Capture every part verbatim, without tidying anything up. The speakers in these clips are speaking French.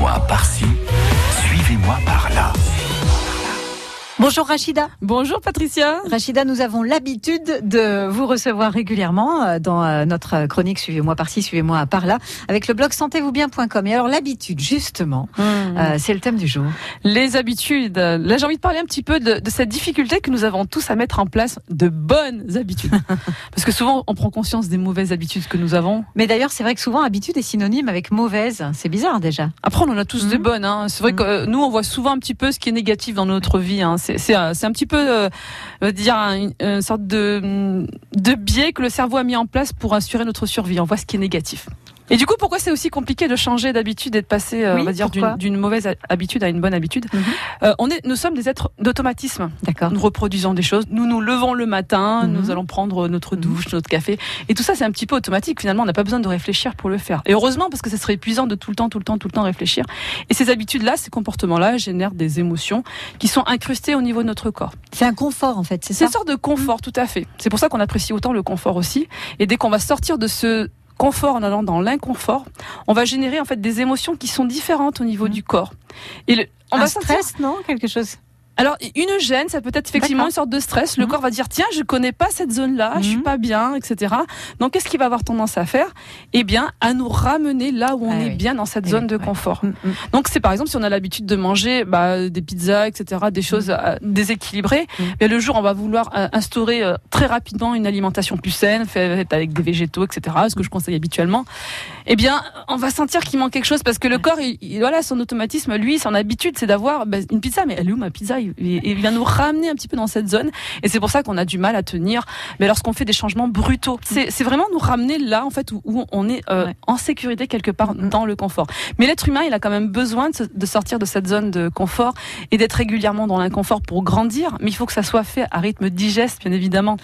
Suivez-moi par ci, suivez-moi par là. Bonjour Rachida. Bonjour Patricia. Rachida, nous avons l'habitude de vous recevoir régulièrement dans notre chronique Suivez-moi par ci, suivez-moi par là, avec le blog Santé-vous-bien point com. Et alors l'habitude, justement, mmh. euh, c'est le thème du jour. Les habitudes. Là, j'ai envie de parler un petit peu de, de cette difficulté que nous avons tous à mettre en place de bonnes habitudes. Parce que souvent, on prend conscience des mauvaises habitudes que nous avons. Mais d'ailleurs, c'est vrai que souvent, habitude est synonyme avec mauvaise. C'est bizarre déjà. Après, on en a tous mmh. des bonnes. Hein. C'est vrai mmh. que euh, nous, on voit souvent un petit peu ce qui est négatif dans notre vie. Hein. C'est, c'est un, c'est un petit peu, euh, on va dire, une, une sorte de, de biais que le cerveau a mis en place pour assurer notre survie. On voit ce qui est négatif. Et du coup, pourquoi c'est aussi compliqué de changer d'habitude et de passer, euh, oui, on va dire, d'une, d'une mauvaise habitude à une bonne habitude? Mm-hmm. euh, on est, nous sommes des êtres d'automatisme. D'accord. Nous reproduisons des choses. Nous nous levons le matin, mm-hmm. nous allons prendre notre douche, mm-hmm. notre café, et tout ça, c'est un petit peu automatique. Finalement, on n'a pas besoin de réfléchir pour le faire. Et heureusement, parce que ça serait épuisant de tout le temps, tout le temps, tout le temps réfléchir. Et ces habitudes-là, ces comportements-là, génèrent des émotions qui sont incrustées au niveau de notre corps. C'est un confort, en fait, c'est ça. C'est une sorte de confort, mm-hmm. tout à fait. C'est pour ça qu'on apprécie autant le confort aussi. Et dès qu'on va sortir de ce confort, en allant dans l'inconfort, on va générer en fait des émotions qui sont différentes au niveau mmh. du corps. Et le, on Un va stress, sentir... non, quelque chose. Alors, une gêne, ça peut être effectivement D'accord. une sorte de stress. Le mmh. corps va dire, tiens, je connais pas cette zone-là, mmh. je suis pas bien, et cetera. Donc, qu'est-ce qu'il va avoir tendance à faire? Eh bien, à nous ramener là où on ah, est oui. bien dans cette ah, zone oui, de ouais. confort. Mmh. Donc, c'est par exemple, si on a l'habitude de manger bah, des pizzas, et cetera, des choses euh, déséquilibrées, mmh. mais le jour, on va vouloir euh, instaurer euh, très rapidement une alimentation plus saine, faite avec des végétaux, et cetera, ce que je conseille habituellement. Eh bien, on va sentir qu'il manque quelque chose parce que le corps, il, il, voilà, son automatisme, lui, son habitude, c'est d'avoir bah, une pizza. Mais elle est où ma pizza? Il vient nous ramener un petit peu dans cette zone et c'est pour ça qu'on a du mal à tenir. Mais lorsqu'on fait des changements brutaux, c'est, c'est vraiment nous ramener là en fait où, où on est euh, ouais. en sécurité quelque part dans le confort. Mais l'être humain, il a quand même besoin de, de sortir de cette zone de confort et d'être régulièrement dans l'inconfort pour grandir. Mais il faut que ça soit fait à rythme digeste, bien évidemment.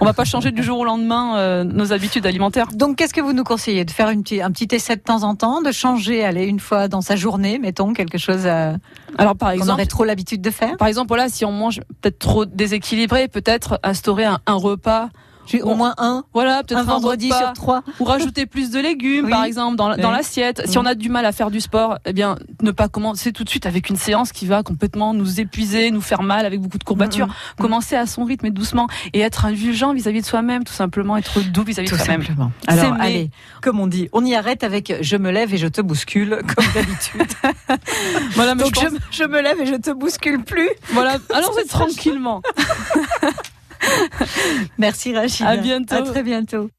On va pas changer du jour au lendemain euh, nos habitudes alimentaires. Donc, qu'est-ce que vous nous conseillez? De faire une petite, un petit essai de temps en temps, de changer, aller une fois dans sa journée, mettons quelque chose. À... Alors, par exemple, on aurait trop l'habitude de faire. Par exemple, voilà, si on mange peut-être trop déséquilibré, peut-être instaurer un, un repas. Au moins un, voilà, peut-être un vendredi un repas, sur trois. Ou rajouter plus de légumes, oui. par exemple, dans, oui. dans l'assiette. Oui. Si on a du mal à faire du sport, eh bien, ne pas commencer tout de suite avec une séance qui va complètement nous épuiser, nous faire mal avec beaucoup de courbatures. Mmh, mmh. Commencer à son rythme et doucement et être indulgent vis-à-vis de soi-même, tout simplement, être doux vis-à-vis tout de soi-même. Simplement. Alors, s'aimer. Allez, comme on dit, on y arrête avec je me lève et je te bouscule, comme d'habitude. Voilà, mais Donc, je, pense... je, je me lève et je te bouscule plus. Voilà, allons-y tranquillement. Merci Rachida. À bientôt. À très bientôt.